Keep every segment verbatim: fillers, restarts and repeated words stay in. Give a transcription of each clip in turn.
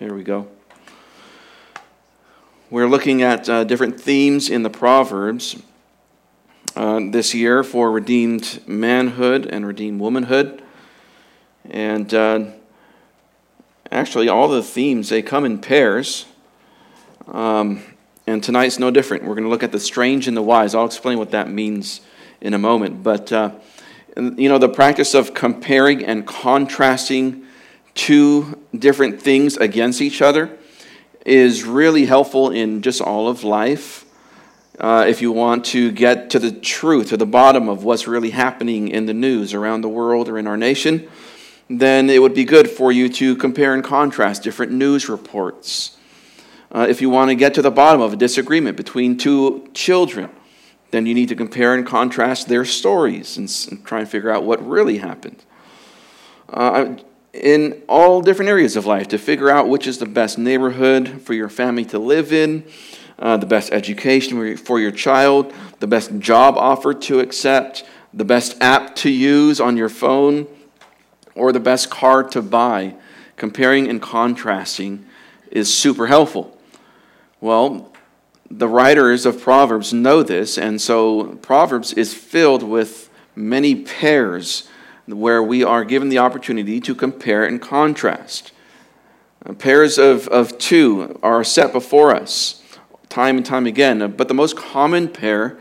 Here we go. We're looking at uh, different themes in the Proverbs uh, this year for redeemed manhood and redeemed womanhood. And uh, actually, all the themes, they come in pairs. Um, and tonight's no different. We're going to look at the strange and the wise. I'll explain what that means in a moment. But, uh, you know, the practice of comparing and contrasting two different things against each other is really helpful in just all of life. Uh, if you want to get to the truth, to the bottom of what's really happening in the news around the world or in our nation, then it would be good for you to compare and contrast different news reports. Uh, if you want to get to the bottom of a disagreement between two children, then you need to compare and contrast their stories and, and try and figure out what really happened. Uh, in all different areas of life, to figure out which is the best neighborhood for your family to live in, uh, the best education for your child, the best job offer to accept, the best app to use on your phone, or the best car to buy. Comparing and contrasting is super helpful. Well, the writers of Proverbs know this, and so Proverbs is filled with many pairs where we are given the opportunity to compare and contrast. Pairs of, of two are set before us time and time again, but the most common pair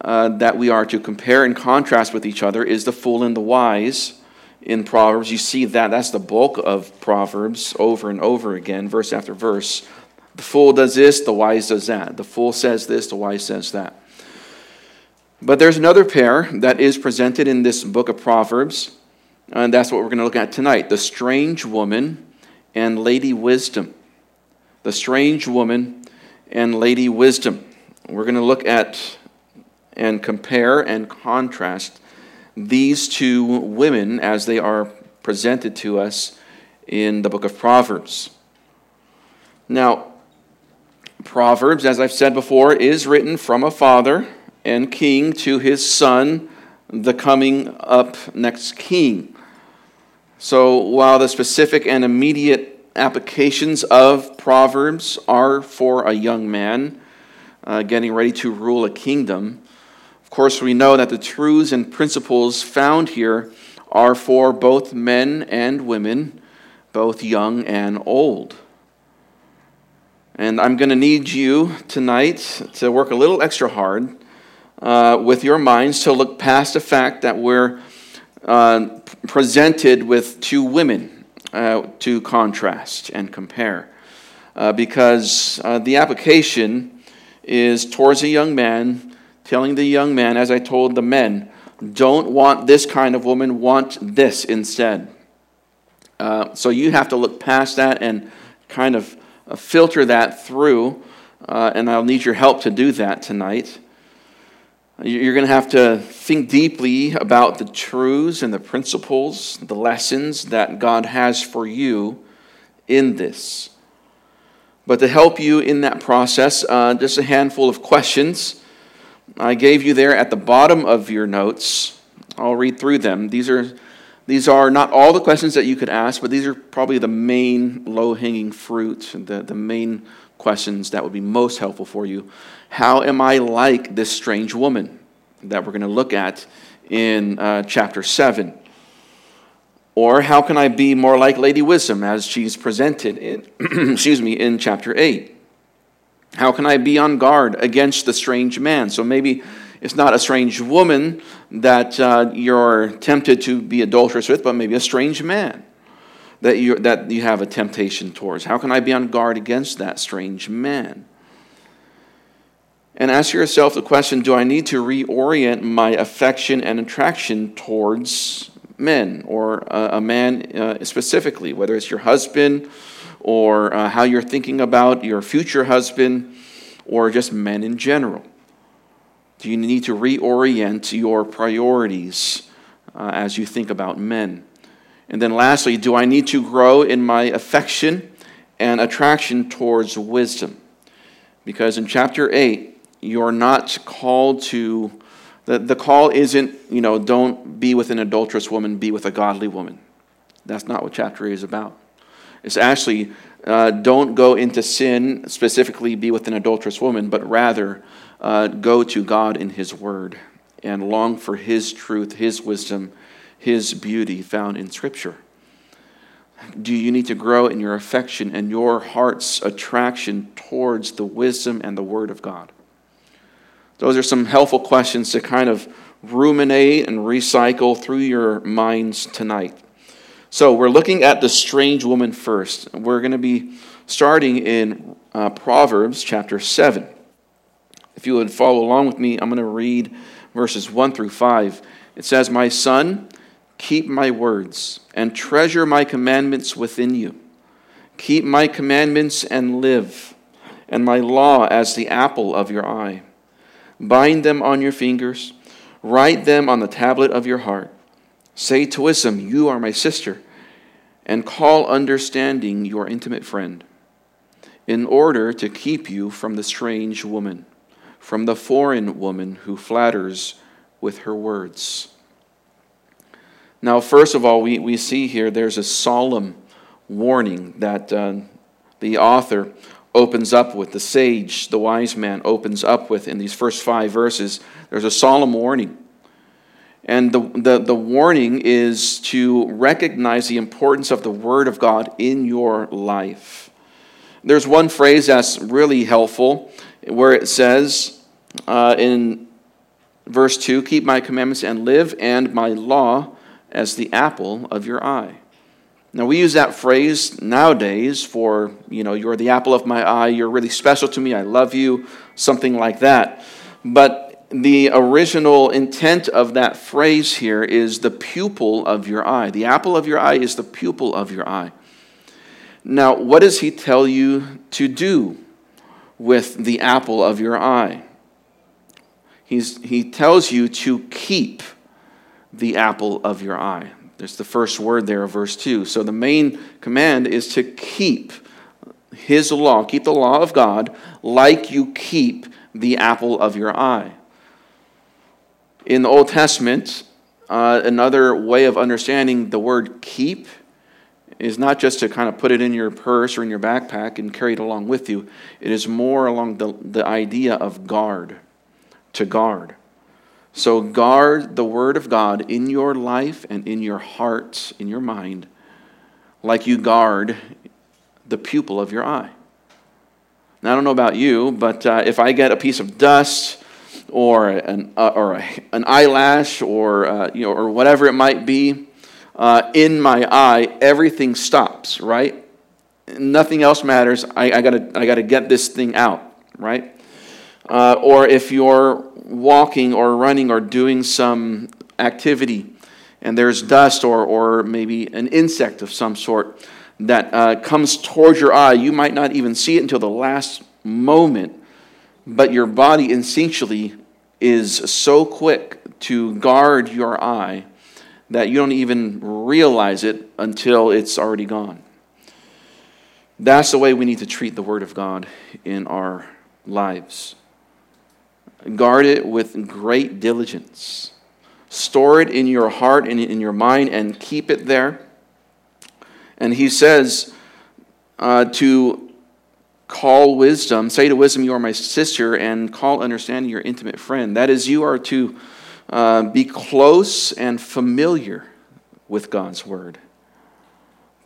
uh, that we are to compare and contrast with each other is the fool and the wise in Proverbs. You see that. That's the bulk of Proverbs over and over again, verse after verse. The fool does this, the wise does that. The fool says this, the wise says that. But there's another pair that is presented in this book of Proverbs, and that's what we're going to look at tonight, the strange woman and Lady Wisdom. The strange woman and Lady Wisdom. We're going to look at and compare and contrast these two women as they are presented to us in the book of Proverbs. Now, Proverbs, as I've said before, is written from a father and king to his son, the coming up next king. So while the specific and immediate applications of Proverbs are for a young man uh, getting ready to rule a kingdom, of course we know that the truths and principles found here are for both men and women, both young and old. And I'm going to need you tonight to work a little extra hard Uh, with your minds to look past the fact that we're uh, presented with two women uh, to contrast and compare. Uh, because uh, the application is towards a young man, telling the young man, as I told the men, don't want this kind of woman, want this instead. Uh, so you have to look past that and kind of filter that through, uh, and I'll need your help to do that tonight. You're going to have to think deeply about the truths and the principles, the lessons that God has for you in this. But to help you in that process, uh, just a handful of questions I gave you there at the bottom of your notes. I'll read through them. These are, these are not all the questions that you could ask, but these are probably the main low-hanging fruit, the, the main questions that would be most helpful for you. How am I like this strange woman that we're going to look at in uh, chapter seven? Or how can I be more like Lady Wisdom as she's presented in, excuse me, in chapter eight? How can I be on guard against the strange man? So maybe it's not a strange woman that uh, you're tempted to be adulterous with, but maybe a strange man that you that you have a temptation towards. How can I be on guard against that strange man? And ask yourself the question, do I need to reorient my affection and attraction towards men or a, a man uh, specifically, whether it's your husband or uh, how you're thinking about your future husband or just men in general? Do you need to reorient your priorities uh, as you think about men? And then lastly, do I need to grow in my affection and attraction towards wisdom? Because in chapter eight, you're not called to, the, the call isn't, you know, don't be with an adulterous woman, be with a godly woman. That's not what chapter eight is about. is actually uh, don't go into sin, specifically be with an adulterous woman, but rather uh, go to God in his word and long for his truth, his wisdom, his beauty found in Scripture. Do you need to grow in your affection and your heart's attraction towards the wisdom and the word of God? Those are some helpful questions to kind of ruminate and recycle through your minds tonight. So we're looking at the strange woman first. We're going to be starting in uh, Proverbs chapter seven. If you would follow along with me, I'm going to read verses one through five. It says, "My son, keep my words and treasure my commandments within you. Keep my commandments and live, and my law as the apple of your eye. Bind them on your fingers, write them on the tablet of your heart. Say to wisdom, you are my sister, and call understanding your intimate friend, in order to keep you from the strange woman, from the foreign woman who flatters with her words." Now, first of all, we, we see here there's a solemn warning that uh, the author opens up with, the sage, the wise man, opens up with in these first five verses. There's a solemn warning. And the, the, the warning is to recognize the importance of the Word of God in your life. There's one phrase that's really helpful where it says uh, in verse two, "Keep my commandments and live, and my law as the apple of your eye." Now, we use that phrase nowadays for, you know, you're the apple of my eye, you're really special to me, I love you, something like that. But the original intent of that phrase here is the pupil of your eye. The apple of your eye is the pupil of your eye. Now, what does he tell you to do with the apple of your eye? He's, he tells you to keep the apple of your eye. There's the first word there of verse two. So the main command is to keep his law, keep the law of God, like you keep the apple of your eye. In the Old Testament, uh, another way of understanding the word keep is not just to kind of put it in your purse or in your backpack and carry it along with you. It is more along the, the idea of guard, to guard. So guard the Word of God in your life and in your heart, in your mind, like you guard the pupil of your eye. Now, I don't know about you, but uh, if I get a piece of dust or an uh, or a, an eyelash or uh, you know or whatever it might be uh, in my eye, everything stops, right? Nothing else matters. I, I gotta I gotta get this thing out, right? Uh, or if you're walking or running or doing some activity and there's dust or or maybe an insect of some sort that uh, comes towards your eye, you might not even see it until the last moment, but your body instinctually is so quick to guard your eye that you don't even realize it until it's already gone. That's the way we need to treat the Word of God in our lives. Guard it with great diligence. Store it in your heart and in your mind and keep it there. And he says uh, to call wisdom, say to wisdom, you are my sister, and call understanding your intimate friend. That is, you are to uh, be close and familiar with God's word.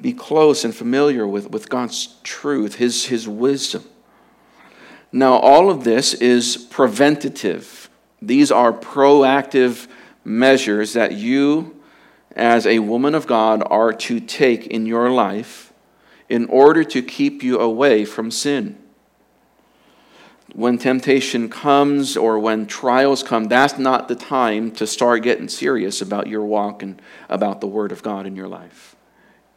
Be close and familiar with, with God's truth, his, his wisdom. Now, all of this is preventative. These are proactive measures that you, as a woman of God, are to take in your life in order to keep you away from sin. When temptation comes or when trials come, that's not the time to start getting serious about your walk and about the Word of God in your life.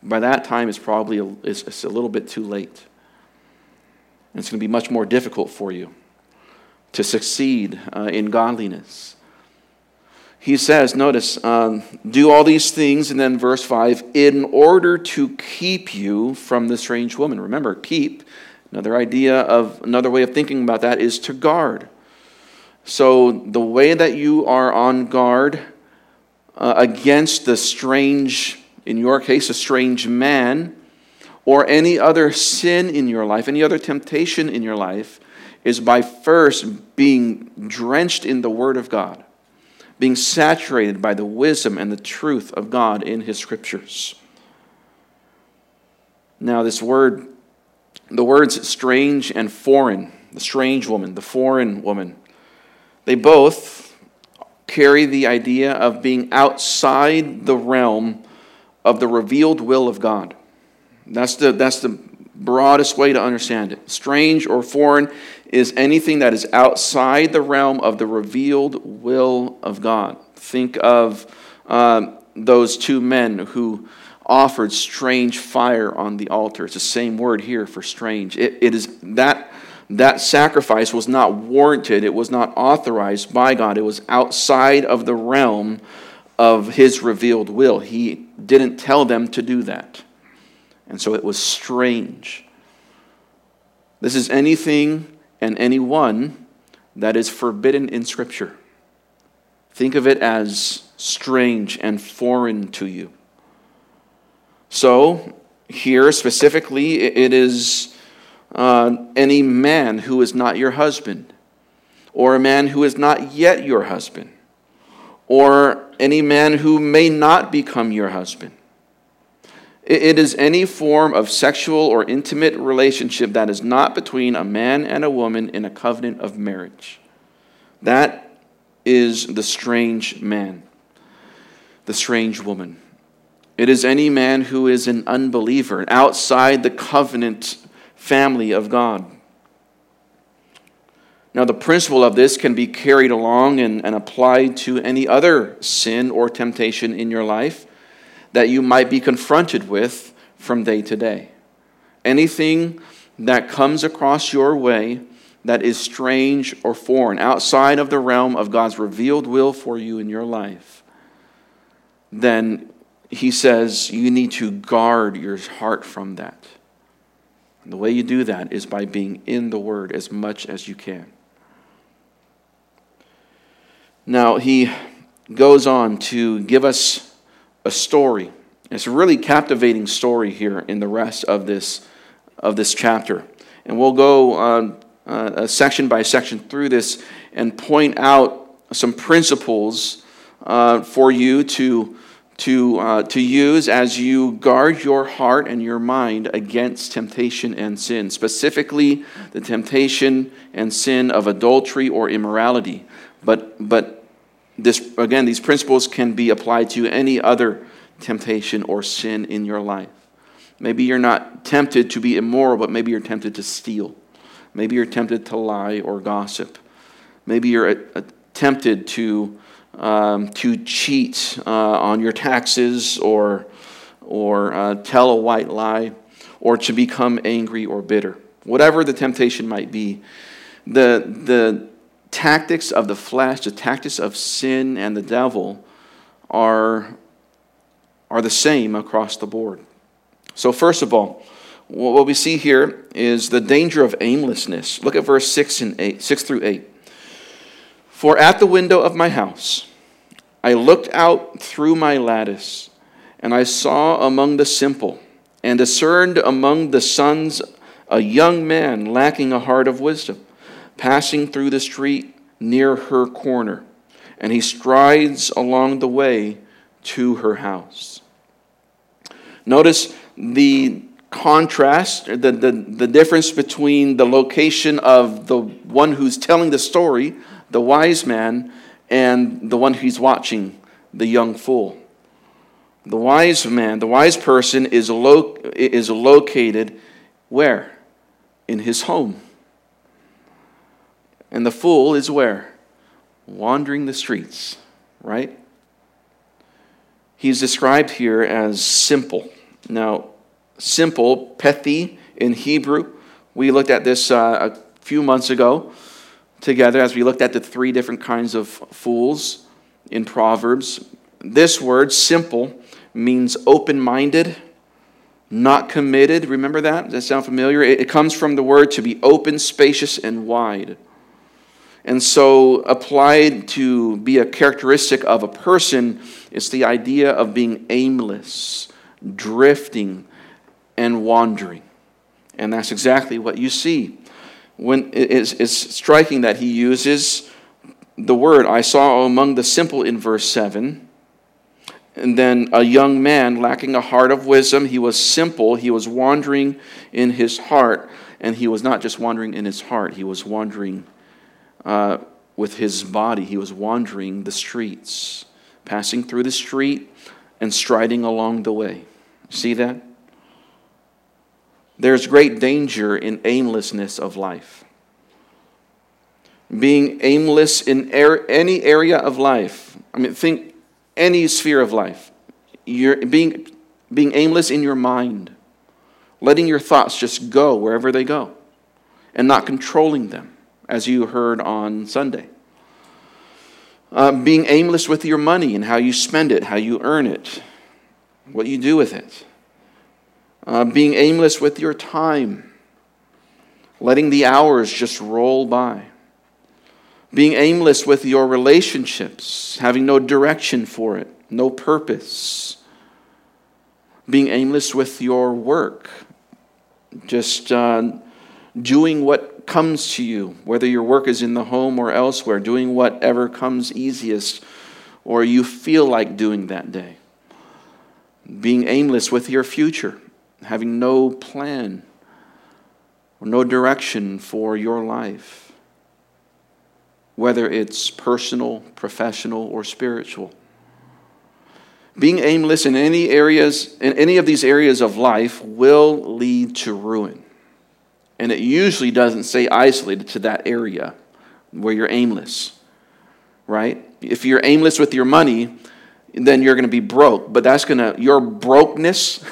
By that time, it's probably a, it's, it's a little bit too late. And it's going to be much more difficult for you to succeed uh, in godliness. He says, notice, um, do all these things, and then verse five, in order to keep you from the strange woman. Remember, keep, another idea of, another way of thinking about that is to guard. So the way that you are on guard uh, against the strange, in your case, a strange man, or any other sin in your life, any other temptation in your life, is by first being drenched in the Word of God, being saturated by the wisdom and the truth of God in His Scriptures. Now this word, the words strange and foreign, the strange woman, the foreign woman, they both carry the idea of being outside the realm of the revealed will of God. That's the, that's the broadest way to understand it. Strange or foreign is anything that is outside the realm of the revealed will of God. Think of um, those two men who offered strange fire on the altar. It's the same word here for strange. It, it is that that sacrifice was not warranted. It was not authorized by God. It was outside of the realm of His revealed will. He didn't tell them to do that. And so it was strange. This is anything and anyone that is forbidden in Scripture. Think of it as strange and foreign to you. So, here specifically, it is uh, any man who is not your husband, or a man who is not yet your husband, or any man who may not become your husband. It is any form of sexual or intimate relationship that is not between a man and a woman in a covenant of marriage. That is the strange man, the strange woman. It is any man who is an unbeliever, outside the covenant family of God. Now, the principle of this can be carried along and, and applied to any other sin or temptation in your life that you might be confronted with from day to day. Anything that comes across your way that is strange or foreign, outside of the realm of God's revealed will for you in your life, then He says you need to guard your heart from that. And the way you do that is by being in the Word as much as you can. Now, he goes on to give us a story. It's a really captivating story here in the rest of this, of this chapter. And we'll go on, uh, section by section through this and point out some principles uh, for you to to uh, to use as you guard your heart and your mind against temptation and sin, specifically the temptation and sin of adultery or immorality. But but this again, these principles can be applied to any other temptation or sin in your life. Maybe you're not tempted to be immoral, but maybe you're tempted to steal. Maybe you're tempted to lie or gossip. Maybe you're a, a tempted to Um, to cheat uh, on your taxes, or or uh, tell a white lie, or to become angry or bitter. Whatever the temptation might be, the the tactics of the flesh, the tactics of sin and the devil are are the same across the board. So first of all, what we see here is the danger of aimlessness. Look at verse six and eight, six through eight. For at the window of my house I looked out through my lattice, and I saw among the simple, and discerned among the sons a young man lacking a heart of wisdom, passing through the street near her corner, and he strides along the way to her house. Notice the contrast, the, the, the difference between the location of the one who's telling the story, the wise man, and the one he's watching, the young fool. The wise man, the wise person is lo- is located where? In his home. And the fool is where? Wandering the streets, right? He's described here as simple. Now, simple, pethi in Hebrew. We looked at this uh, a few months ago together as we looked at the three different kinds of fools in Proverbs. This word, simple, means open-minded, not committed. Remember that? Does that sound familiar? It comes from the word to be open, spacious, and wide. And so applied to be a characteristic of a person, it's the idea of being aimless, drifting, and wandering. And that's exactly what you see. When it's, it's striking that he uses the word, I saw among the simple in verse seven, and then a young man lacking a heart of wisdom. He was simple, he was wandering in his heart, and he was not just wandering in his heart, he was wandering uh, with his body. He was wandering the streets, passing through the street and striding along the way. See that? There's great danger in aimlessness of life. Being aimless in er- any area of life. I mean, think any sphere of life. You're being, being aimless in your mind. Letting your thoughts just go wherever they go. And not controlling them, as you heard on Sunday. Uh, being aimless with your money and how you spend it, how you earn it, what you do with it. Uh, being aimless with your time, letting the hours just roll by. Being aimless with your relationships, having no direction for it, no purpose. Being aimless with your work, just uh, doing what comes to you, whether your work is in the home or elsewhere, doing whatever comes easiest or you feel like doing that day. Being aimless with your future, having no plan or no direction for your life, whether it's personal, professional, or spiritual. Being aimless in any areas, in any of these areas of life will lead to ruin. And it usually doesn't stay isolated to that area where you're aimless, right? If you're aimless with your money, then you're going to be broke. But that's going to, your brokenness,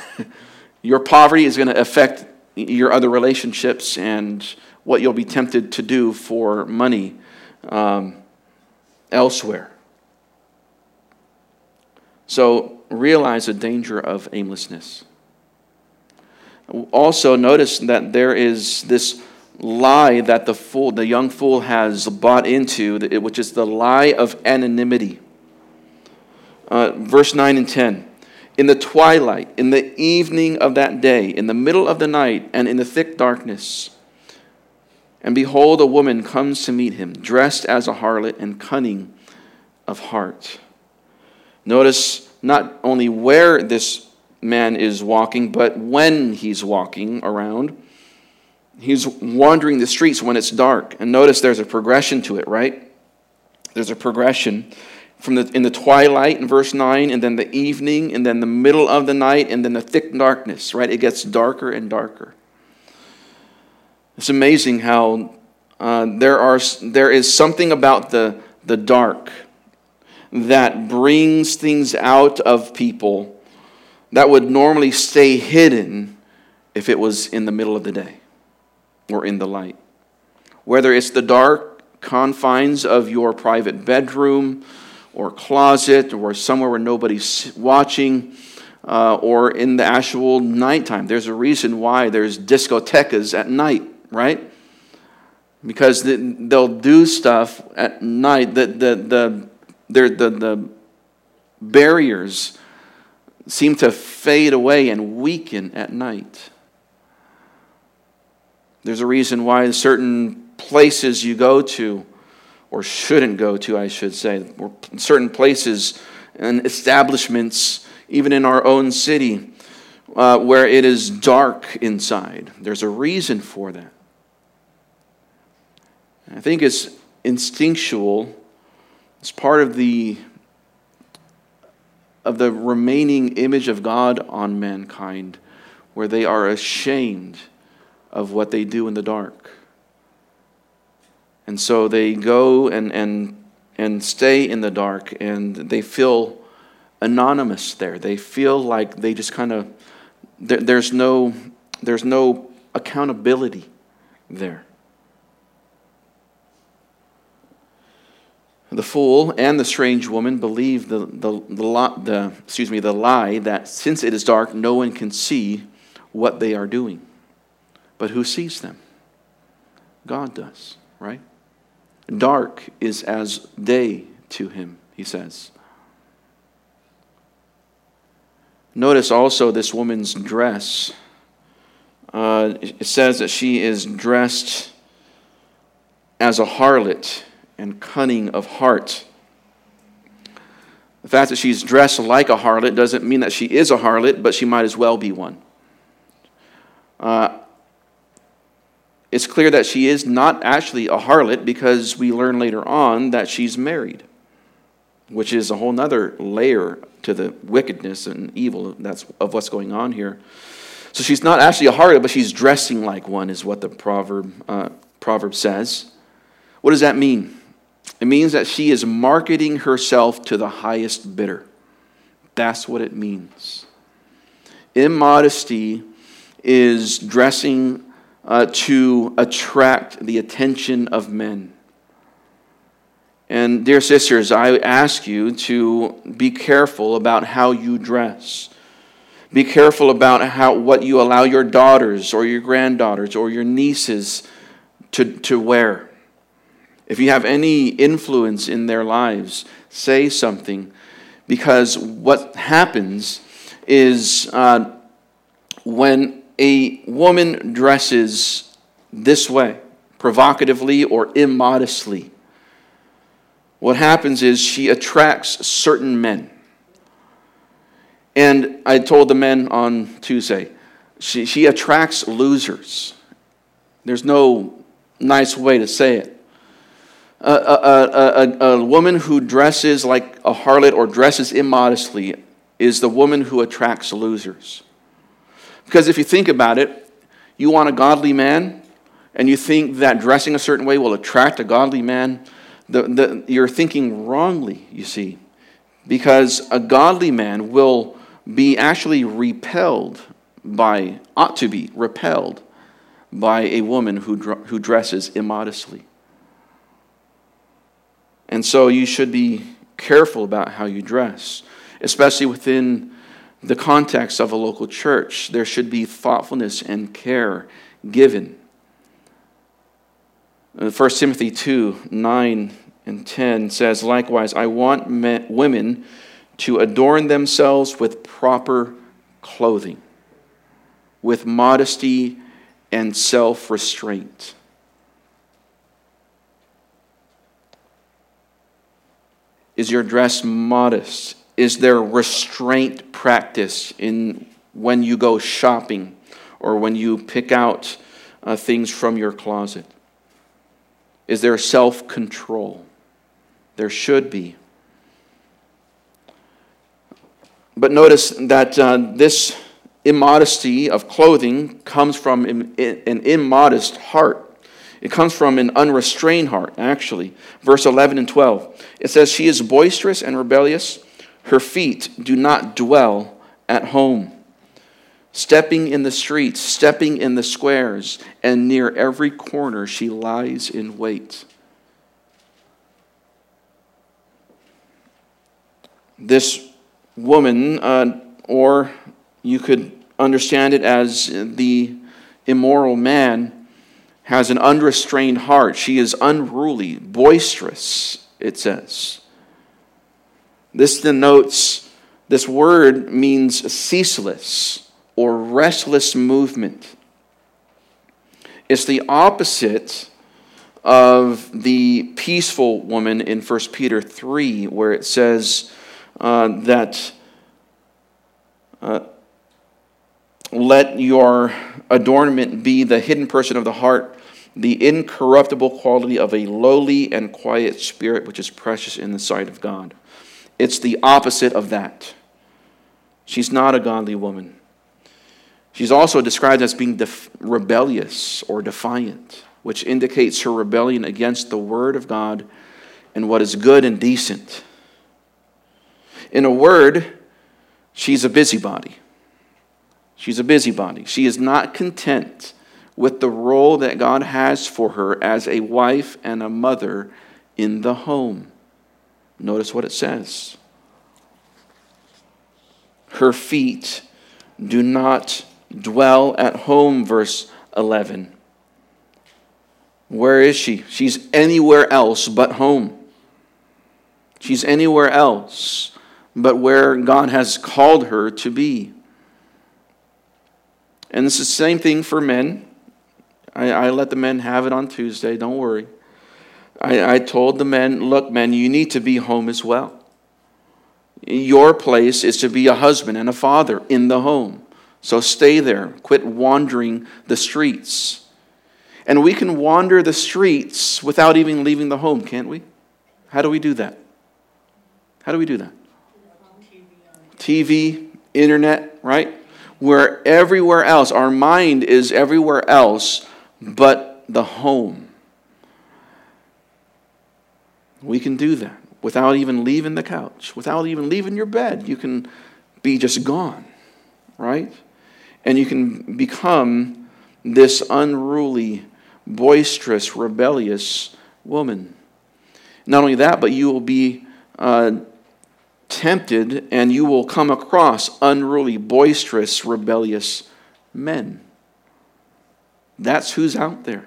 your poverty is going to affect your other relationships and what you'll be tempted to do for money um, elsewhere. So realize the danger of aimlessness. Also notice that there is this lie that the fool, the young fool has bought into, which is the lie of anonymity. Uh, verse nine and ten. In the twilight, in the evening of that day, in the middle of the night, and in the thick darkness, and behold, a woman comes to meet him, dressed as a harlot and cunning of heart. Notice not only where this man is walking, but when he's walking around, he's wandering the streets when it's dark. And notice there's a progression to it, right? There's a progression from the in the twilight in verse nine, and then the evening, and then the middle of the night, and then the thick darkness, right? It gets darker and darker. It's amazing how uh, there are there is something about the the dark that brings things out of people that would normally stay hidden if it was in the middle of the day or in the light. Whether it's the dark confines of your private bedroom or closet or somewhere where nobody's watching uh, or in the actual nighttime. There's a reason why there's discotecas at night, right? Because they'll do stuff at night. The, the, the, the, the barriers seem to fade away and weaken at night. There's a reason why certain places you go to, or shouldn't go to, I should say, or certain places and establishments, even in our own city, uh, where it is dark inside. There's a reason for that. I think it's instinctual. It's part of the of the remaining image of God on mankind, where they are ashamed of what they do in the dark. And so they go and and and stay in the dark, and they feel anonymous there. They feel like they just kind of, there, there's no there's no accountability there. The fool and the strange woman believe the the the, lot, the excuse me the lie that since it is dark, no one can see what they are doing. But who sees them? God does, right? Dark is as day to him, he says. Notice also this woman's dress. uh, it says that she is dressed as a harlot and cunning of heart. The fact that she's dressed like a harlot doesn't mean that she is a harlot, but she might as well be one. Uh, it's clear that she is not actually a harlot because we learn later on that she's married, which is a whole nother layer to the wickedness and evil that's of what's going on here. So she's not actually a harlot, but she's dressing like one is what the proverb, uh, proverb says. What does that mean? It means that she is marketing herself to the highest bidder. That's what it means. Immodesty is dressing uh, to attract the attention of men. And dear sisters, I ask you to be careful about how you dress. Be careful about how what you allow your daughters or your granddaughters or your nieces to, to wear. If you have any influence in their lives, say something, because what happens is uh, when a woman dresses this way, provocatively or immodestly, what happens is she attracts certain men. And I told the men on Tuesday, she, she attracts losers. There's no nice way to say it. A, a, a, a woman who dresses like a harlot or dresses immodestly is the woman who attracts losers. Because if you think about it, you want a godly man, and you think that dressing a certain way will attract a godly man, the, the, you're thinking wrongly, you see. Because a godly man will be actually repelled by, ought to be repelled by a woman who who dresses immodestly. And so you should be careful about how you dress, especially within the context of a local church. There should be thoughtfulness and care given. First Timothy two, nine and ten says, "Likewise, I want men, women to adorn themselves with proper clothing, with modesty and self-restraint." Is your dress modest? Is there restraint practice in when you go shopping or when you pick out uh, things from your closet? Is there self-control? There should be. But notice that uh, this immodesty of clothing comes from an immodest heart. It comes from an unrestrained heart, actually. Verse eleven and twelve. It says, "She is boisterous and rebellious. Her feet do not dwell at home. Stepping in the streets, stepping in the squares, and near every corner she lies in wait." This woman, uh, or you could understand it as the immoral man, has an unrestrained heart. She is unruly, boisterous, it says. This denotes, this word means ceaseless or restless movement. It's the opposite of the peaceful woman in First Peter three, where it says uh, that uh, let your adornment be the hidden person of the heart, the incorruptible quality of a lowly and quiet spirit, which is precious in the sight of God. It's the opposite of that. She's not a godly woman. She's also described as being def- rebellious or defiant, which indicates her rebellion against the word of God and what is good and decent. In a word, she's a busybody. She's a busybody. She is not content with the role that God has for her as a wife and a mother in the home. Notice what it says. Her feet do not dwell at home, verse eleven. Where is she? She's anywhere else but home. She's anywhere else but where God has called her to be. And it's the same thing for men. I, I let the men have it on Tuesday, don't worry. I, I told the men, look, men, you need to be home as well. Your place is to be a husband and a father in the home. So stay there. Quit wandering the streets. And we can wander the streets without even leaving the home, can't we? How do we do that? How do we do that? T V, internet, right? We're everywhere else. Our mind is everywhere else but the home. We can do that without even leaving the couch, without even leaving your bed. You can be just gone, right? And you can become this unruly, boisterous, rebellious woman. Not only that, but you will be uh, tempted, and you will come across unruly, boisterous, rebellious men. That's who's out there.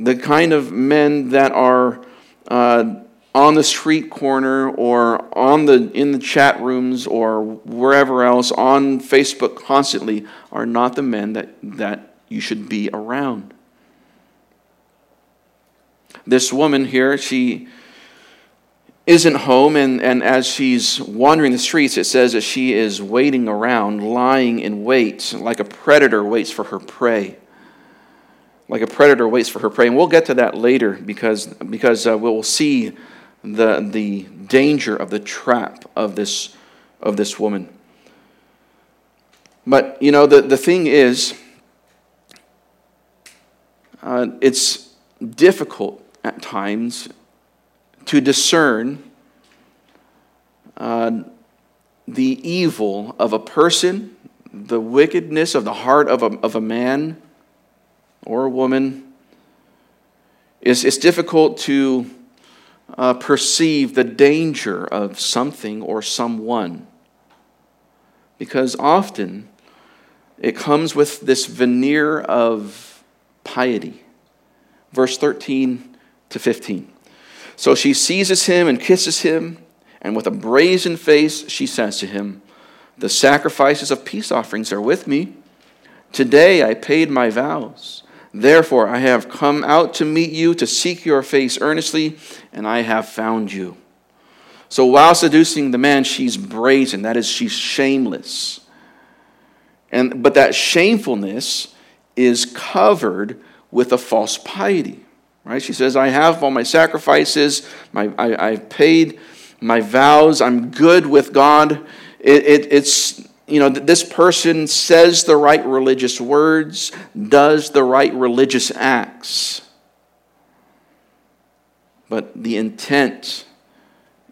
The kind of men that are uh, on the street corner or on the in the chat rooms or wherever else, on Facebook constantly, are not the men that, that you should be around. This woman here, she isn't home, and, and as she's wandering the streets, it says that she is waiting around, lying in wait, like a predator waits for her prey. Like a predator waits for her prey. And we'll get to that later because, because uh, we'll see the, the danger of the trap of this, of this woman. But, you know, the, the thing is, uh, it's difficult at times to discern uh, the evil of a person, the wickedness of the heart of a, of a man or a woman. It's, it's difficult to uh, perceive the danger of something or someone, because often it comes with this veneer of piety. Verse thirteen to fifteen. So she seizes him and kisses him, and with a brazen face she says to him, "The sacrifices of peace offerings are with me. Today I paid my vows. Therefore I have come out to meet you, to seek your face earnestly, and I have found you." So while seducing the man, she's brazen. That is, she's shameless. And but that shamefulness is covered with a false piety. Right? She says, I have all my sacrifices, my, I, I've paid my vows, I'm good with God. It, it, it's, you know, this person says the right religious words, does the right religious acts. But the intent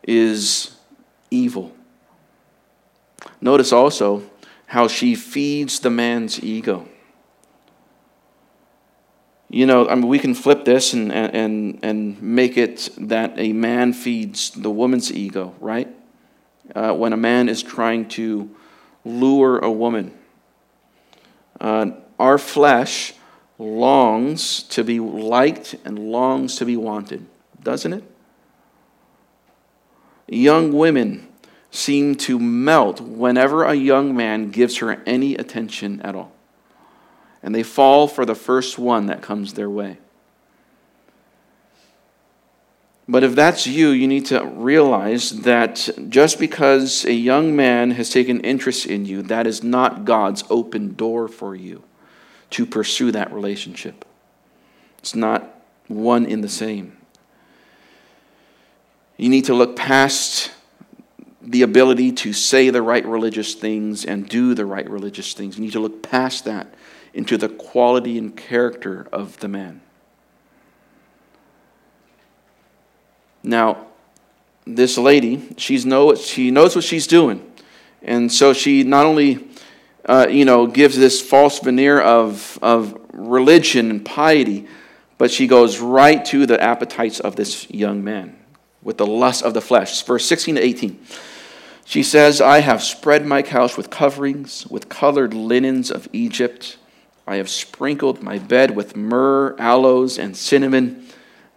is evil. Notice also how she feeds the man's ego. You know, I mean, we can flip this and, and and make it that a man feeds the woman's ego, right? Uh, when a man is trying to lure a woman. Uh, our flesh longs to be liked and longs to be wanted, doesn't it? Young women seem to melt whenever a young man gives her any attention at all. And they fall for the first one that comes their way. But if that's you, you need to realize that just because a young man has taken interest in you, that is not God's open door for you to pursue that relationship. It's not one in the same. You need to look past the ability to say the right religious things and do the right religious things. You need to look past that into the quality and character of the man. Now, this lady, she's know, she knows what she's doing. And so she not only uh, you know, gives this false veneer of, of religion and piety, but she goes right to the appetites of this young man with the lust of the flesh. Verse sixteen to eighteen. She says, I have spread my couch with coverings, with colored linens of Egypt. I have sprinkled my bed with myrrh, aloes, and cinnamon.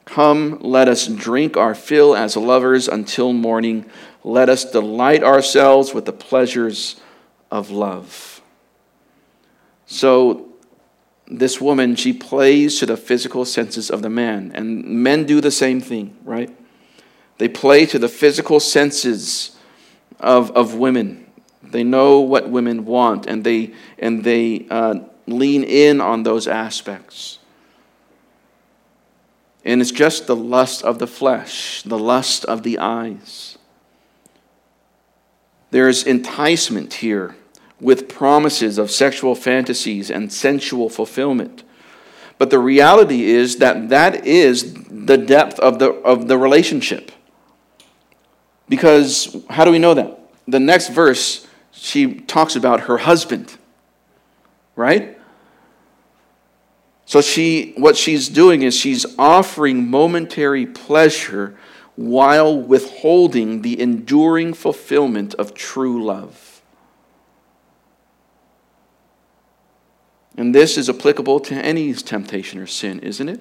Come, let us drink our fill as lovers until morning. Let us delight ourselves with the pleasures of love. So this woman, she plays to the physical senses of the man. And men do the same thing, right? They play to the physical senses of of women. They know what women want, and they and they uh, lean in on those aspects. And it's just the lust of the flesh, the lust of the eyes. There's enticement here with promises of sexual fantasies and sensual fulfillment. But the reality is that that is the depth of the of the relationship. Because how do we know that? The next verse, she talks about her husband, right? So she, what she's doing is she's offering momentary pleasure while withholding the enduring fulfillment of true love. And this is applicable to any temptation or sin, isn't it?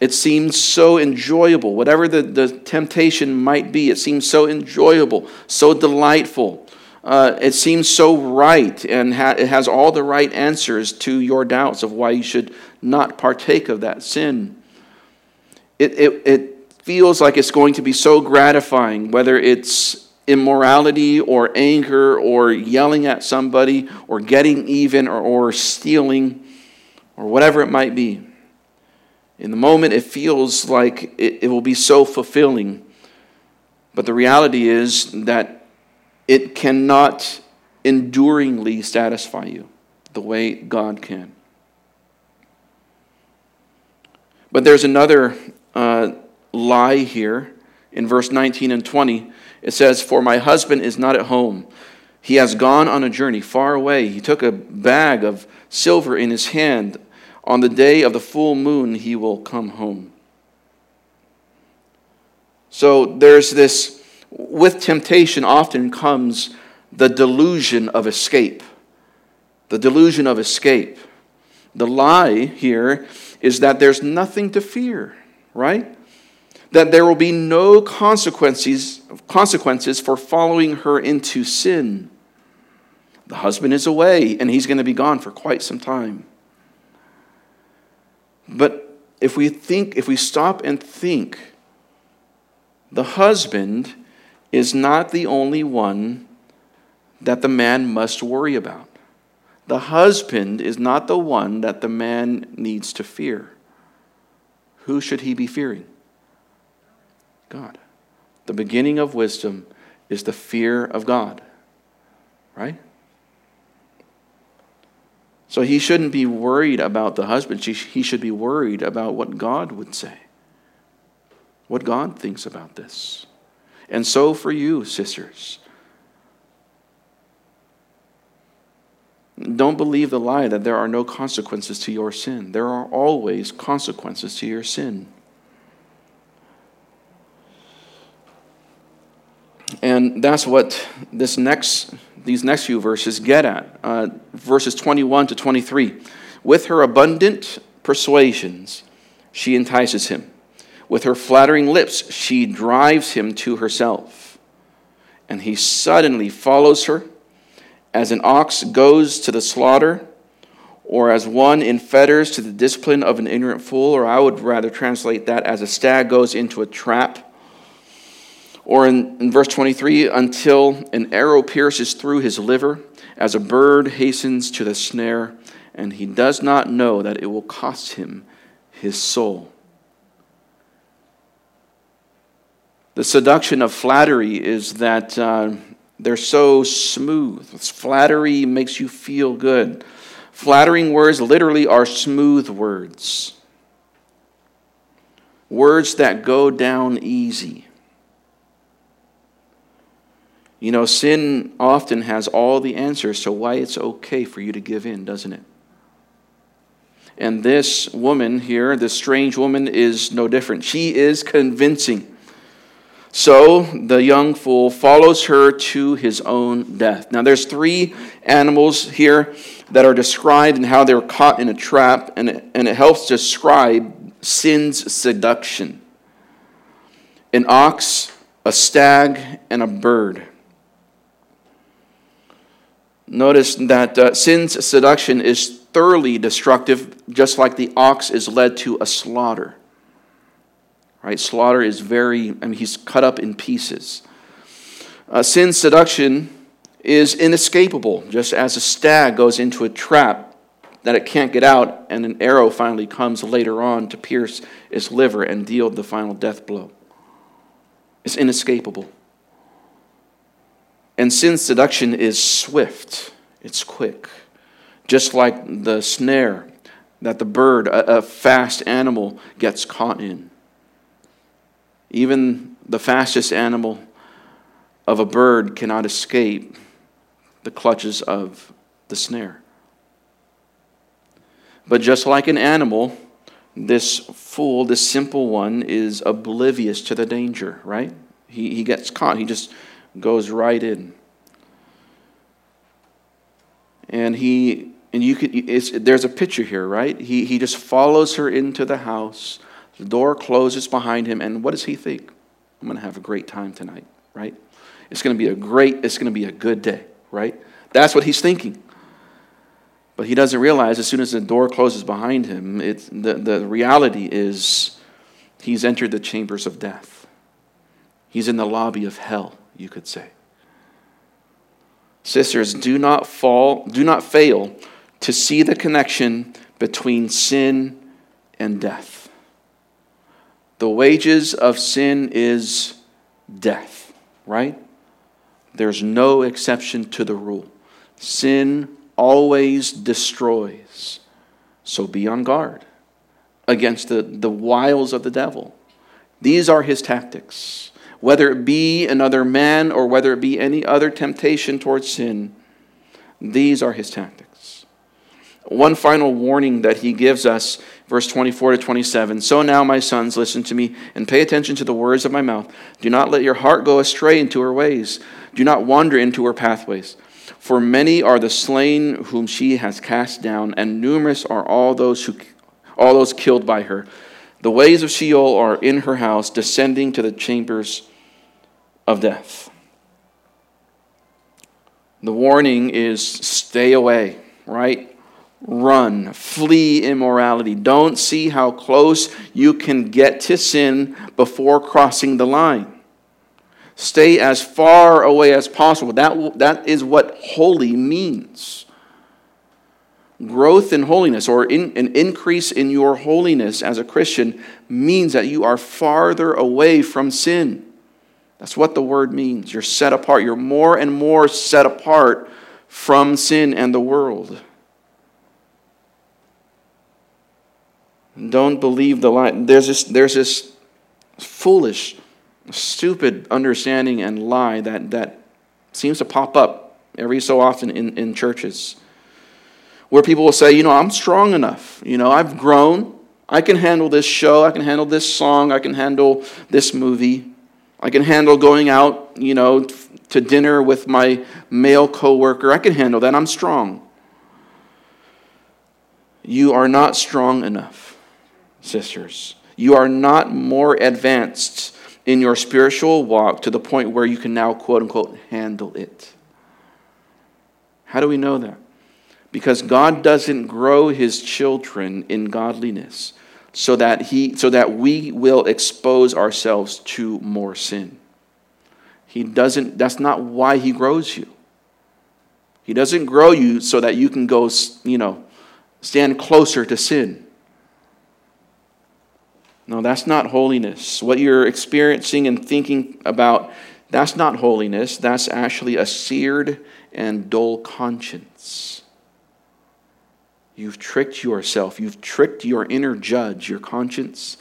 It seems so enjoyable. Whatever the, the temptation might be, it seems so enjoyable, so delightful. Uh, it seems so right, and ha- it has all the right answers to your doubts of why you should not partake of that sin. It, it, it feels like it's going to be so gratifying, whether it's immorality or anger or yelling at somebody or getting even or, or stealing or whatever it might be. In the moment, it feels like it, it will be so fulfilling. But the reality is that it cannot enduringly satisfy you the way God can. But there's another uh, lie here in verse nineteen and twenty. It says, "For my husband is not at home. He has gone on a journey far away. He took a bag of silver in his hand. On the day of the full moon, he will come home." So there's this. With temptation often comes the delusion of escape. The delusion of escape. The lie here is that there's nothing to fear, right? That there will be no consequences, consequences for following her into sin. The husband is away, and he's going to be gone for quite some time. But if we think, if we stop and think, the husband is not the only one that the man must worry about. The husband is not the one that the man needs to fear. Who should he be fearing? God. The beginning of wisdom is the fear of God, right? So he shouldn't be worried about the husband. He should be worried about what God would say, what God thinks about this. And so for you, sisters, don't believe the lie that there are no consequences to your sin. There are always consequences to your sin. And that's what this next, these next few verses get at. Uh, verses twenty-one to twenty-three. With her abundant persuasions, she entices him. With her flattering lips, she drives him to herself. And he suddenly follows her, as an ox goes to the slaughter, or as one in fetters to the discipline of an ignorant fool, or I would rather translate that as a stag goes into a trap. Or in, in verse twenty-three, until an arrow pierces through his liver, as a bird hastens to the snare, and he does not know that it will cost him his soul. The seduction of flattery is that uh, they're so smooth. Flattery makes you feel good. Flattering words literally are smooth words. Words that go down easy. You know, sin often has all the answers to why it's okay for you to give in, doesn't it? And this woman here, this strange woman, is no different. She is convincing. So the young fool follows her to his own death. Now there's three animals here that are described and how they were caught in a trap, and it, and it helps describe sin's seduction. An ox, a stag, and a bird. Notice that uh, sin's seduction is thoroughly destructive, just like the ox is led to a slaughter. Right? Slaughter is very, I mean, he's cut up in pieces. Uh, sin's seduction is inescapable, just as a stag goes into a trap that it can't get out, and an arrow finally comes later on to pierce its liver and deal the final death blow. It's inescapable. And sin's seduction is swift, it's quick, just like the snare that the bird, a, a fast animal, gets caught in. Even the fastest animal of a bird cannot escape the clutches of the snare. But just like an animal, this fool, this simple one, is oblivious to the danger, right? He he gets caught. He just goes right in. And he and you could it's, there's a picture here, right? He he just follows her into the house. The door closes behind him, and what does he think? I'm going to have a great time tonight, right? It's going to be a great, it's going to be a good day, right? That's what he's thinking. But he doesn't realize as soon as the door closes behind him, it's, the, the reality is he's entered the chambers of death. He's in the lobby of hell, you could say. Sisters, do not fall, do not fail to see the connection between sin and death. The wages of sin is death, right? There's no exception to the rule. Sin always destroys. So be on guard against the, the wiles of the devil. These are his tactics. Whether it be another man or whether it be any other temptation towards sin, these are his tactics. One final warning that he gives us, verse twenty-four to twenty-seven, so now, my sons, listen to me and pay attention to the words of my mouth. Do not let your heart go astray into her ways. Do not wander into her pathways. For many are the slain whom she has cast down, and numerous are all those who, all those killed by her. The ways of Sheol are in her house, descending to the chambers of death. The warning is stay away, right? Run, flee immorality. Don't see how close you can get to sin before crossing the line. Stay as far away as possible. That, that is what holy means. Growth in holiness, or in, an increase in your holiness as a Christian, means that you are farther away from sin. That's what the word means. You're set apart. You're more and more set apart from sin and the world. Don't believe the lie. There's this, there's this foolish, stupid understanding and lie that, that seems to pop up every so often in, in churches, where people will say, you know, I'm strong enough. You know, I've grown. I can handle this show. I can handle this song. I can handle this movie. I can handle going out, you know, to dinner with my male coworker. I can handle that. I'm strong. You are not strong enough. Sisters, you are not more advanced in your spiritual walk to the point where you can now, quote unquote, handle it. How do we know that? Because God doesn't grow his children in godliness so that he, so that we will expose ourselves to more sin. He doesn't, that's not why he grows you. He doesn't grow you so that you can go, you know, stand closer to sin. No, that's not holiness. What you're experiencing and thinking about, that's not holiness. That's actually a seared and dull conscience. You've tricked yourself. You've tricked your inner judge, your conscience,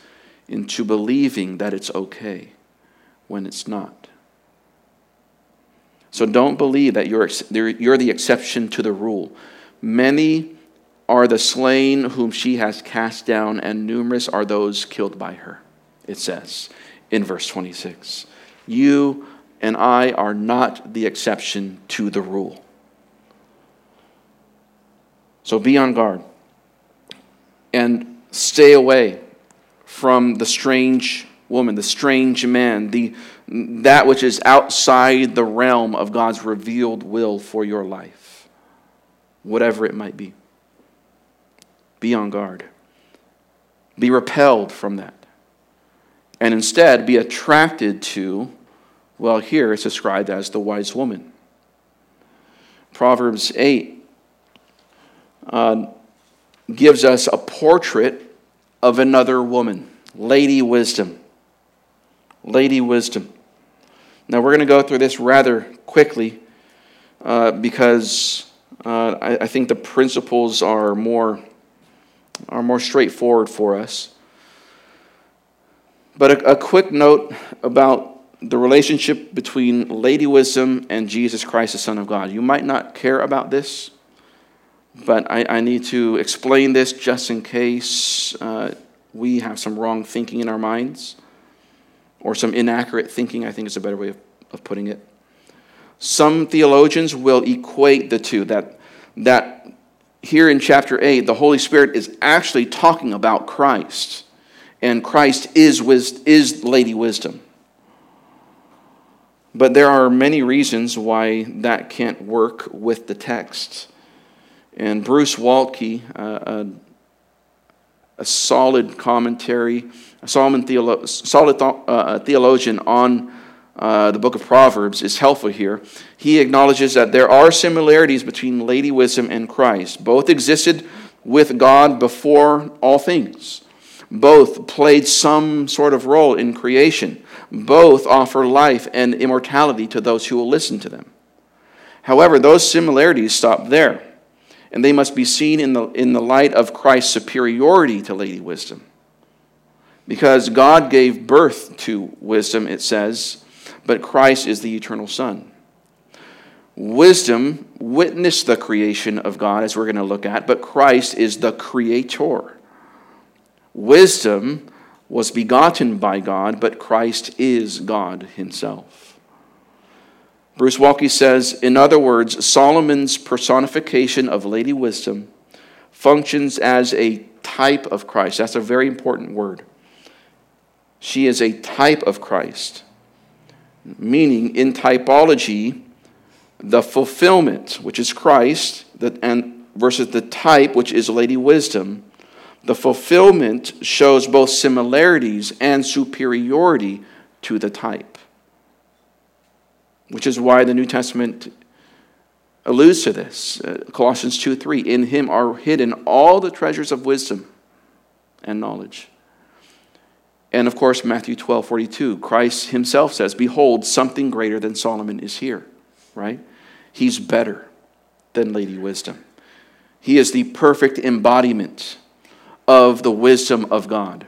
into believing that it's okay when it's not. So don't believe that you're, you're the exception to the rule. Many are the slain whom she has cast down, and numerous are those killed by her, it says in verse twenty-six. You and I are not the exception to the rule. So be on guard and stay away from the strange woman, the strange man, the that which is outside the realm of God's revealed will for your life. whatever it might be. Be on guard. Be repelled from that. And instead, be attracted to, well, here it's described as the wise woman. Proverbs eight uh, gives us a portrait of another woman, Lady Wisdom. Lady Wisdom. Now, we're going to go through this rather quickly uh, because uh, I, I think the principles are more, are more straightforward for us. But a, a quick note about the relationship between Lady Wisdom and Jesus Christ, the Son of God. You might not care about this, but I, I need to explain this just in case uh, we have some wrong thinking in our minds, or some inaccurate thinking, I think is a better way of, of putting it. Some theologians will equate the two, that, that here in chapter eight, the Holy Spirit is actually talking about Christ, and Christ is, is Lady Wisdom. But there are many reasons why that can't work with the text. And Bruce Waltke, uh, a, a solid commentary, a solid, theolo- solid th- uh, theologian on uh, the book of Proverbs, is helpful here. He acknowledges that there are similarities between Lady Wisdom and Christ. Both existed with God before all things. Both played some sort of role in creation. Both offer life and immortality to those who will listen to them. However, those similarities stop there, and they must be seen in the, in the light of Christ's superiority to Lady Wisdom. Because God gave birth to wisdom, it says, but Christ is the eternal Son. Wisdom witnessed the creation of God, as we're going to look at, but Christ is the creator. Wisdom was begotten by God, but Christ is God himself. Bruce Waltke says, in other words, Solomon's personification of Lady Wisdom functions as a type of Christ. That's a very important word. She is a type of Christ, meaning in typology, the fulfillment, which is Christ, and versus the type, which is Lady Wisdom. The fulfillment shows both similarities and superiority to the type, which is why the New Testament alludes to this. Colossians two three, in him are hidden all the treasures of wisdom and knowledge. And of course, Matthew twelve forty-two, Christ himself says, behold, something greater than Solomon is here, right? He's better than Lady Wisdom. He is the perfect embodiment of the wisdom of God.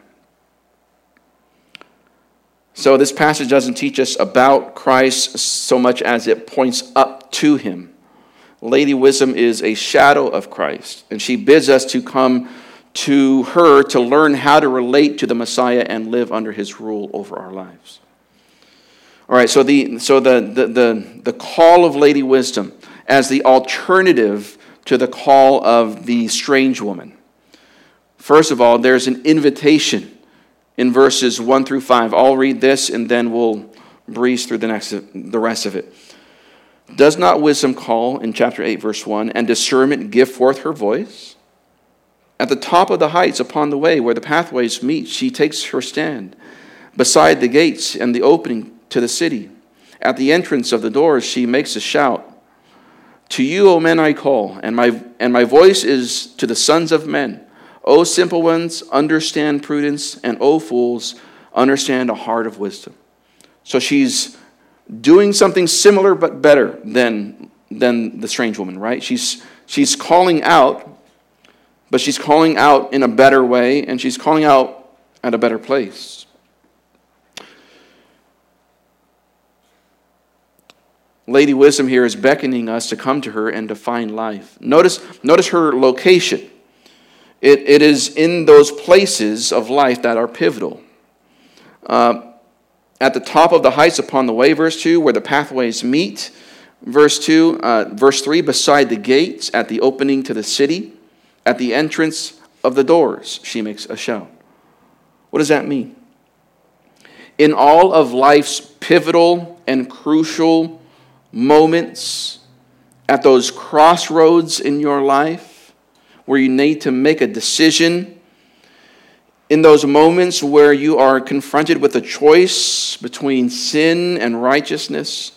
So this passage doesn't teach us about Christ so much as it points up to him. Lady Wisdom is a shadow of Christ, and she bids us to come to her to learn how to relate to the Messiah and live under his rule over our lives. All right, so the so the the the, the call of Lady Wisdom as the alternative to the call of the strange woman. First of all, there's an invitation in verses one through five. I'll read this and then we'll breeze through the next, the rest of it. Does not wisdom call, in chapter eight, verse one, and discernment give forth her voice? At the top of the heights upon the way where the pathways meet, she takes her stand beside the gates and the opening to the city. At the entrance of the doors, she makes a shout. To you, O men, I call, and my, and my voice is to the sons of men. O simple ones, understand prudence, and O fools, understand a heart of wisdom. So she's doing something similar but better than, than the strange woman, right? She's, she's calling out, but she's calling out in a better way, and she's calling out at a better place. Lady Wisdom here is beckoning us to come to her and to find life. Notice, notice her location. It, it is in those places of life that are pivotal. Uh, at the top of the heights upon the way, verse two, where the pathways meet, verse two, uh, verse three, beside the gates, at the opening to the city, at the entrance of the doors, she makes a shout. What does that mean? In all of life's pivotal and crucial moments at those crossroads in your life where you need to make a decision, in those moments where you are confronted with a choice between sin and righteousness,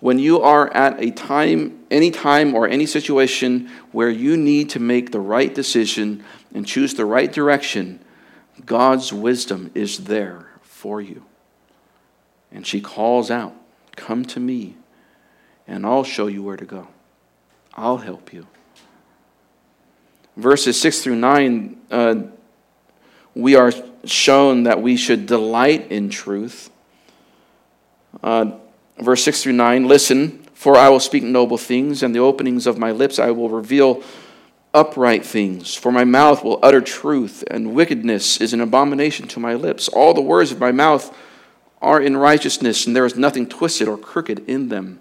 when you are at a time, any time or any situation where you need to make the right decision and choose the right direction, God's wisdom is there for you. And she calls out, "Come to me, and I'll show you where to go. I'll help you." Verses six through nine, uh, we are shown that we should delight in truth. Uh, verse six through nine, "Listen, for I will speak noble things, and the openings of my lips I will reveal upright things. For my mouth will utter truth, and wickedness is an abomination to my lips. All the words of my mouth are in righteousness, and there is nothing twisted or crooked in them.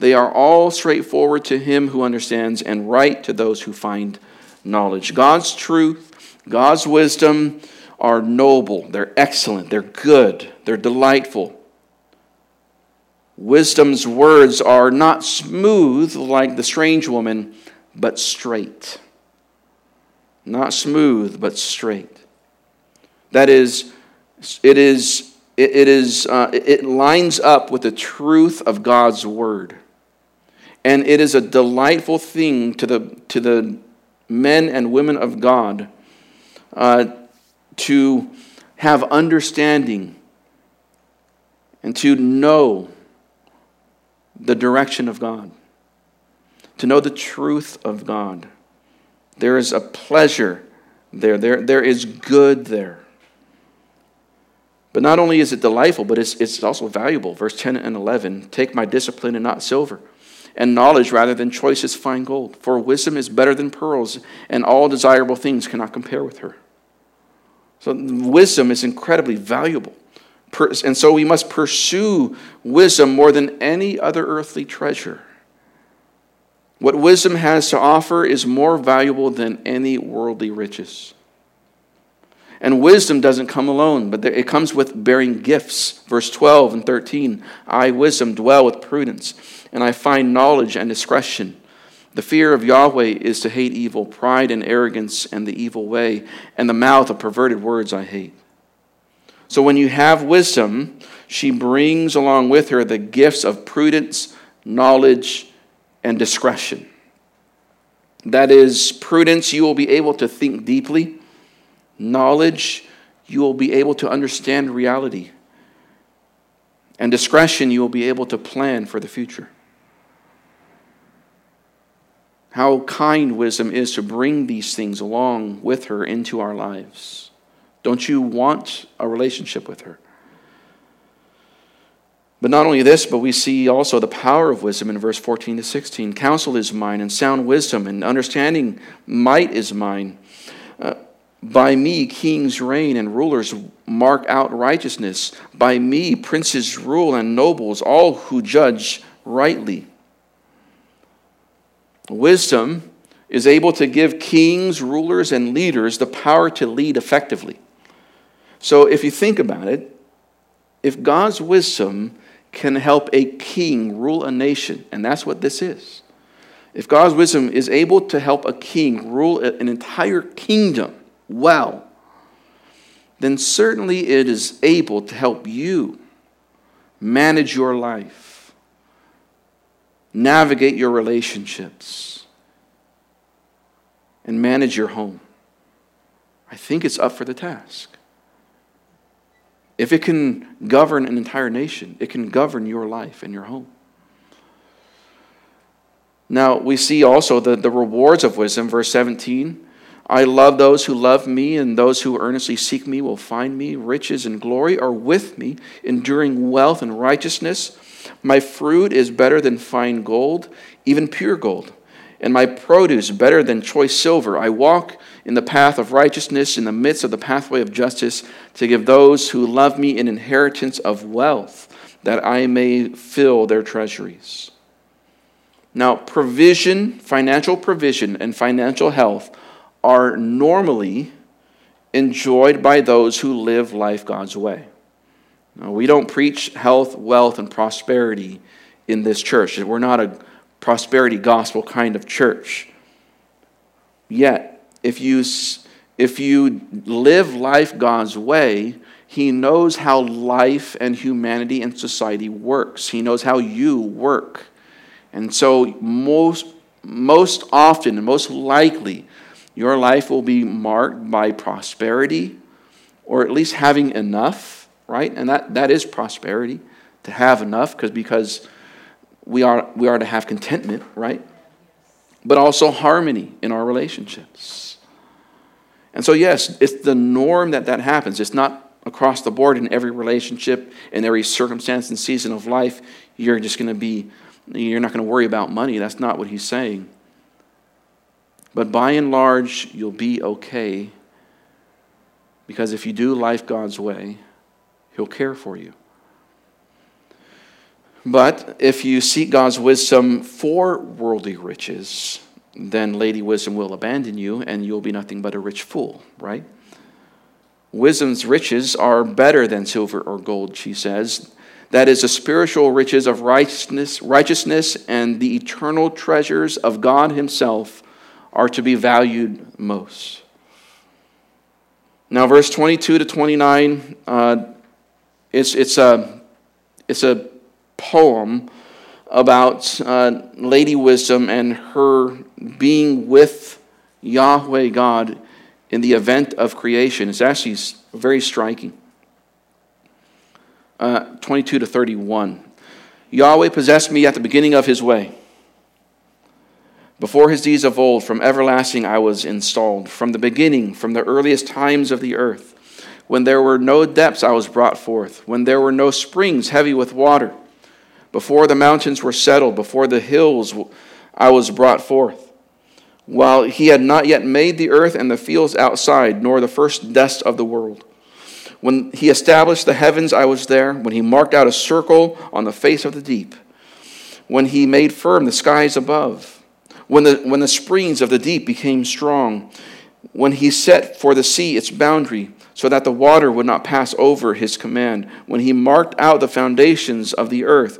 They are all straightforward to him who understands, and right to those who find knowledge." God's truth, God's wisdom are noble, they're excellent, they're good, they're delightful. Wisdom's words are not smooth like the strange woman, but straight. Not smooth, but straight. That is, it is, it is, uh, it lines up with the truth of God's word. And it is a delightful thing to the to the men and women of God uh, to have understanding and to know the direction of God, to know the truth of God. There is a pleasure there. There, there is good there. But not only is it delightful, but it's, it's also valuable. Verse ten and eleven, "Take my discipline and not silver, and knowledge rather than choicest fine gold. For wisdom is better than pearls, and all desirable things cannot compare with her." So wisdom is incredibly valuable. And so we must pursue wisdom more than any other earthly treasure. What wisdom has to offer is more valuable than any worldly riches. And wisdom doesn't come alone, but it comes with bearing gifts. Verse twelve and thirteen, "I, wisdom, dwell with prudence, and I find knowledge and discretion. The fear of Yahweh is to hate evil, pride and arrogance and the evil way, and the mouth of perverted words I hate." So when you have wisdom, she brings along with her the gifts of prudence, knowledge, and discretion. That is, prudence, you will be able to think deeply. Knowledge, you will be able to understand reality. And discretion, you will be able to plan for the future. How kind wisdom is to bring these things along with her into our lives. Don't you want a relationship with her? But not only this, but we see also the power of wisdom in verse fourteen to sixteen. "Counsel is mine, and sound wisdom, and understanding might is mine. Uh, by me kings reign, and rulers mark out righteousness. By me princes rule, and nobles, all who judge rightly." Wisdom is able to give kings, rulers, and leaders the power to lead effectively. So if you think about it, if God's wisdom can help a king rule a nation, and that's what this is. If God's wisdom is able to help a king rule an entire kingdom well, then certainly it is able to help you manage your life, navigate your relationships, and manage your home. I think it's up for the task. If it can govern an entire nation, it can govern your life and your home. Now, we see also the, the rewards of wisdom. Verse seventeen, "I love those who love me, and those who earnestly seek me will find me. Riches and glory are with me, enduring wealth and righteousness. My fruit is better than fine gold, even pure gold, and my produce better than choice silver. I walk in the path of righteousness, in the midst of the pathway of justice, to give those who love me an inheritance of wealth, that I may fill their treasuries." Now, provision, financial provision, and financial health are normally enjoyed by those who live life God's way. Now, we don't preach health, wealth, and prosperity in this church. We're not a prosperity gospel kind of church. Yet, if you if you live life God's way, he knows how life and humanity and society works. He knows how you work. And so most most often and most likely, your life will be marked by prosperity, or at least having enough, right? And that, that is prosperity, to have enough, because because we are we are to have contentment, right? But also harmony in our relationships. And so, yes, it's the norm that that happens. It's not across the board in every relationship, in every circumstance and season of life. You're just going to be, you're not going to worry about money. That's not what he's saying. But by and large, you'll be okay, because if you do life God's way, he'll care for you. But if you seek God's wisdom for worldly riches, then Lady Wisdom will abandon you and you'll be nothing but a rich fool, right? Wisdom's riches are better than silver or gold, she says. That is the spiritual riches of righteousness, righteousness and the eternal treasures of God himself are to be valued most. Now, verse twenty-two to twenty-nine, uh, it's, it's a... It's a poem about uh, Lady Wisdom and her being with Yahweh God in the event of creation. It's actually very striking. Uh, twenty-two to thirty-one. Yahweh possessed me at the beginning of his way. Before his deeds of old, from everlasting I was installed. From the beginning, from the earliest times of the earth. When there were no depths, I was brought forth. When there were no springs heavy with water. Before the mountains were settled, before the hills I was brought forth. While he had not yet made the earth and the fields outside, nor the first dust of the world. When he established the heavens, I was there. When he marked out a circle on the face of the deep. When he made firm the skies above. When the, when the springs of the deep became strong. When he set for the sea its boundary, so that the water would not pass over his command. When he marked out the foundations of the earth,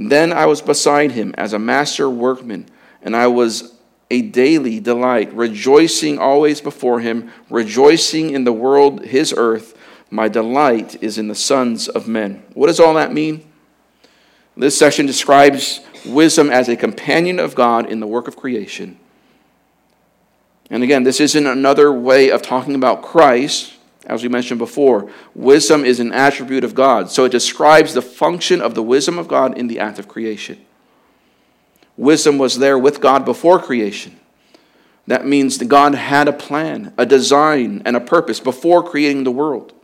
then I was beside him as a master workman, and I was a daily delight, rejoicing always before him, rejoicing in the world, his earth. My delight is in the sons of men. What does all that mean? This section describes wisdom as a companion of God in the work of creation. And again, this isn't another way of talking about Christ. As we mentioned before, wisdom is an attribute of God. So it describes the function of the wisdom of God in the act of creation. Wisdom was there with God before creation. That means that God had a plan, a design, and a purpose before creating the world.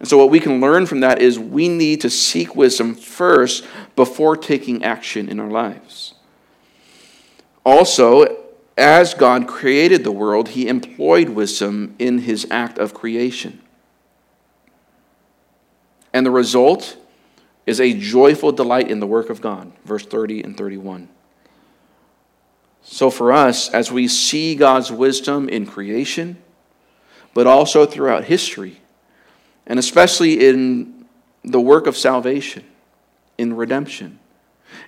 And so what we can learn from that is we need to seek wisdom first before taking action in our lives. Also, as God created the world, he employed wisdom in his act of creation. And the result is a joyful delight in the work of God. Verse thirty and thirty-one. So for us, as we see God's wisdom in creation, but also throughout history, and especially in the work of salvation, in redemption,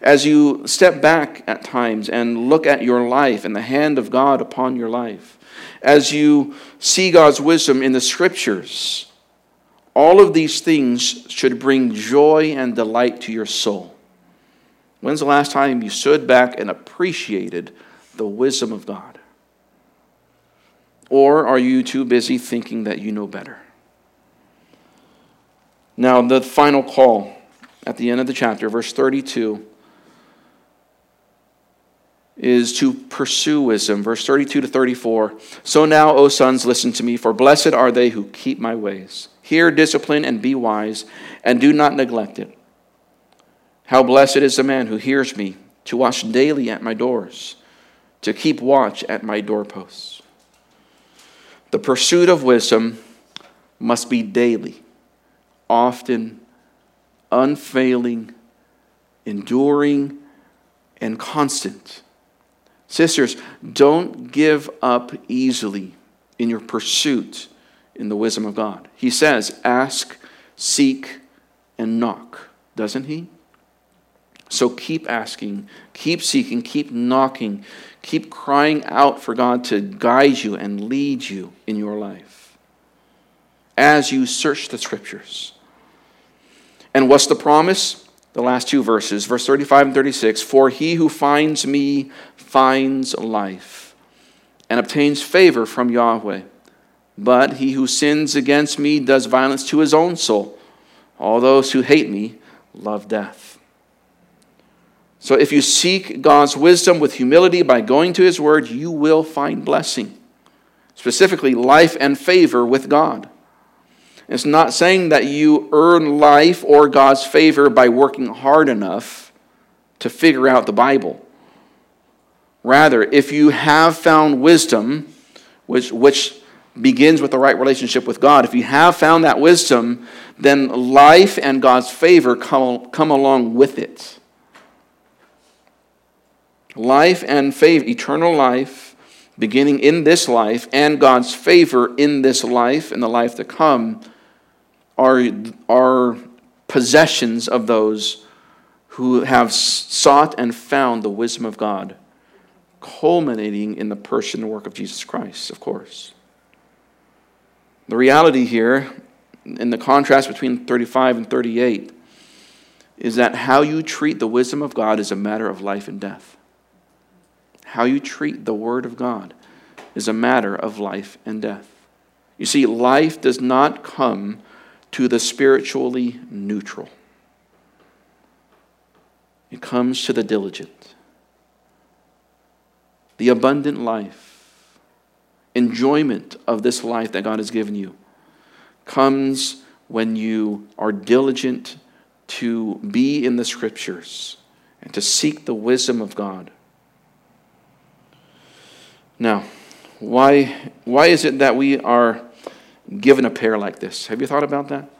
as you step back at times and look at your life and the hand of God upon your life, as you see God's wisdom in the scriptures, all of these things should bring joy and delight to your soul. When's the last time you stood back and appreciated the wisdom of God? Or are you too busy thinking that you know better? Now, the final call at the end of the chapter, verse thirty-two, is to pursue wisdom. Verse thirty-two to thirty-four, so now, O sons, listen to me, for blessed are they who keep my ways. Hear discipline and be wise, and do not neglect it. How blessed is the man who hears me, to watch daily at my doors, to keep watch at my doorposts. The pursuit of wisdom must be daily, often, unfailing, enduring, and constant. Sisters, don't give up easily in your pursuit in the wisdom of God. He says, ask, seek, and knock, doesn't he? So keep asking, keep seeking, keep knocking, keep crying out for God to guide you and lead you in your life as you search the Scriptures. And what's the promise? The last two verses, verse thirty-five and thirty-six, "For he who finds me finds life and obtains favor from Yahweh. But he who sins against me does violence to his own soul. All those who hate me love death." So if you seek God's wisdom with humility by going to his word, you will find blessing, specifically life and favor with God. It's not saying that you earn life or God's favor by working hard enough to figure out the Bible. Rather, if you have found wisdom, which which begins with the right relationship with God, if you have found that wisdom, then life and God's favor come, come along with it. Life and favor, eternal life, beginning in this life, and God's favor in this life and the life to come are, are possessions of those who have sought and found the wisdom of God, culminating in the person and work of Jesus Christ, of course. The reality here, in the contrast between thirty-five and thirty-eight, is that how you treat the wisdom of God is a matter of life and death. How you treat the Word of God is a matter of life and death. You see, life does not come to the spiritually neutral. It comes to the diligent. The abundant life, enjoyment of this life that God has given you, comes when you are diligent to be in the Scriptures and to seek the wisdom of God. Now, why, why is it that we are given a pair like this? Have you thought about that?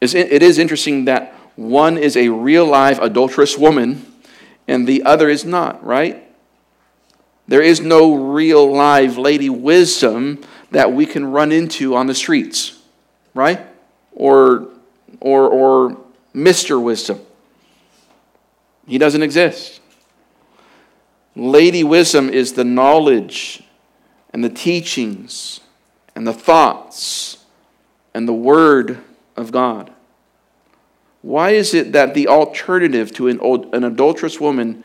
It is interesting that one is a real live adulterous woman and the other is not, right? There is no real live lady wisdom that we can run into on the streets, right? Or or or Mister Wisdom. He doesn't exist. Lady wisdom is the knowledge and the teachings and the thoughts and the word of God. Why is it that the alternative to an, an adulterous woman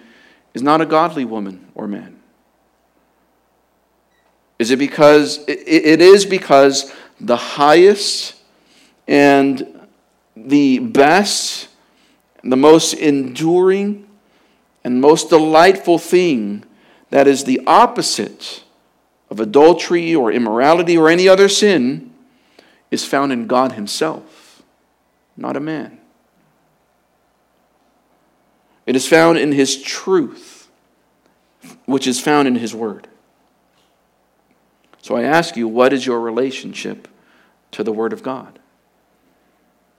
is not a godly woman or man? Is it because it is because the highest and the best, and the most enduring and most delightful thing that is the opposite of adultery or immorality or any other sin is found in God Himself, not a man. It is found in His truth, which is found in His Word. So I ask you, what is your relationship to the Word of God?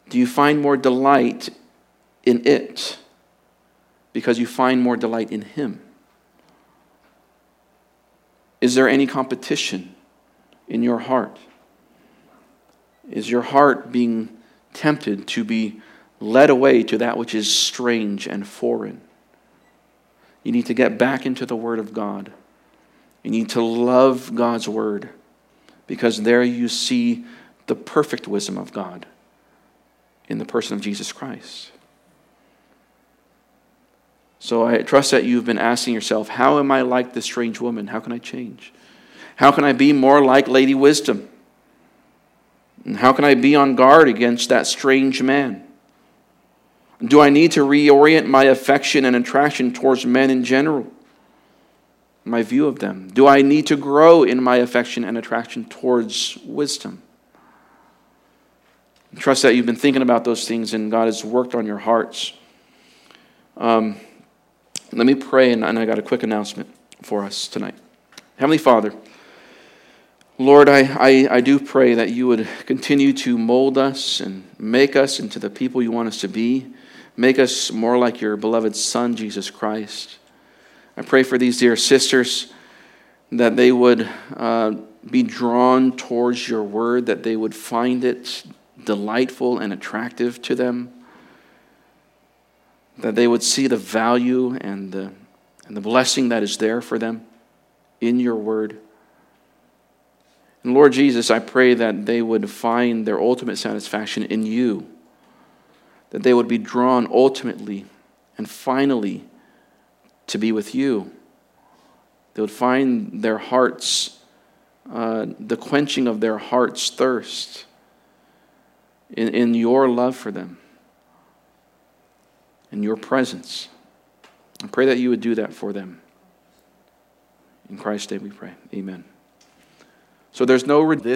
Do you find more delight in it because you find more delight in Him? Is there any competition in your heart? Is your heart being tempted to be led away to that which is strange and foreign? You need to get back into the Word of God. You need to love God's Word, because there you see the perfect wisdom of God in the person of Jesus Christ. So I trust that you've been asking yourself, how am I like this strange woman? How can I change? How can I be more like Lady Wisdom? And how can I be on guard against that strange man? Do I need to reorient my affection and attraction towards men in general? My view of them? Do I need to grow in my affection and attraction towards wisdom? I trust that you've been thinking about those things and God has worked on your hearts. Um, let me pray, and, and I got a quick announcement for us tonight. Heavenly Father, Lord, I, I, I do pray that you would continue to mold us and make us into the people you want us to be. Make us more like your beloved Son, Jesus Christ. I pray for these dear sisters that they would uh, be drawn towards your word, that they would find it delightful and attractive to them, that they would see the value and the, and the blessing that is there for them in your word. And Lord Jesus, I pray that they would find their ultimate satisfaction in you, that they would be drawn ultimately and finally to be with you. They would find their hearts, uh, the quenching of their heart's thirst in, in your love for them, in your presence. I pray that you would do that for them. In Christ's name we pray. Amen. So there's no... Re-